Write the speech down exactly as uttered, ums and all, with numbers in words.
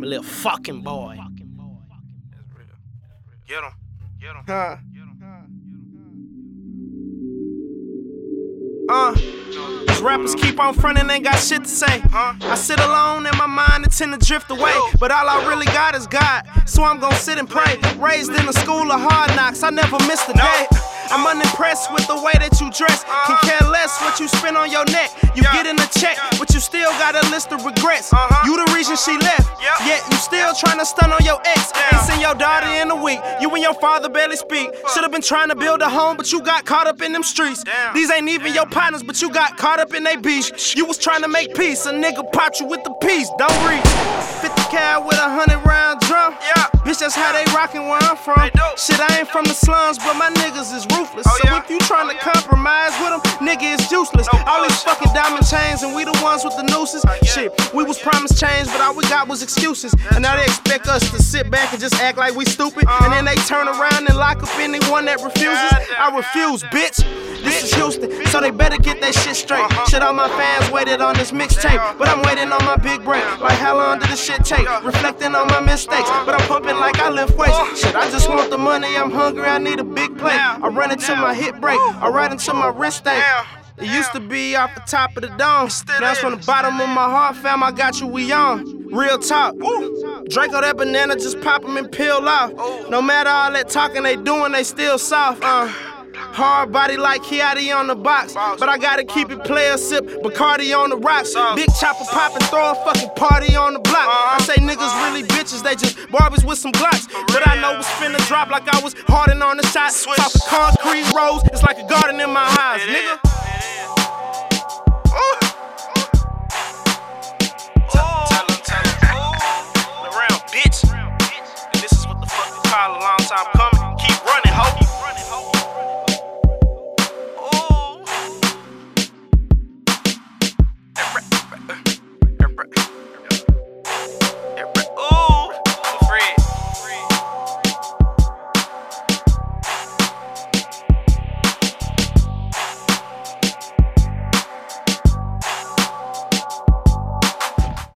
from a little fucking boy. Get him. Get him. Huh. Uh, these rappers keep on frontin', ain't got shit to say. I sit alone and my mind it tend to drift away. But all I really got is God, so I'm gon' sit and pray. Raised in a school of hard knocks, I never missed a day. I'm unimpressed with the way that you dress. Can care less what you spend on your neck. You getting a check, but you still got a list of regrets. You the reason she left, yet you still tryna stun on your ex. Ain't seen your daughter in a week, you and your father barely speak. Should've been trying to build a home, but you got caught up in them streets. These ain't even your partners, but you got caught up in they beef. You was trying to make peace, a nigga popped you with the piece. Don't reach. fifty cal with a hundred round drum. Yeah. Bitch, that's how they rockin' where I'm from. Shit, I ain't from the slums, but my niggas is ruthless. Oh, yeah. So if you trying to oh, yeah. compromise with them, nigga, it's useless. No, all these fucking diamond chains, and we the ones with the nooses. Uh, yeah. Shit, we was promised change, but all we got was excuses. That's and now they expect us to sit back and just act like we stupid. Uh-huh. And then they turn around and lock up anyone that refuses. I refuse, bitch. This is Houston, so they better get that shit straight. Shit, all my fans waited on this mixtape, but I'm waiting on my big break. Like, how long did this shit take? Reflecting on my mistakes, but I'm pumping like I lift weights. Shit, I just want the money, I'm hungry, I need a big plate. I run into my hip break, I ride into my wrist ache. It used to be off the top of the dome, now it's from the bottom of my heart, fam, I got you, we on. Real talk. Draco, that banana, just pop them and peel off. No matter all that talking they doing, they still soft, uh. Hard body like Kiati on the box, but I gotta keep it player sip, Bacardi on the rocks. Big chopper poppin', throw a fucking party on the block. I say niggas really bitches, they just Barbies with some Glocks. But I know it's finna drop like I was hardin' on the shot. Talkin' concrete roads, it's like a garden in my eyes, nigga.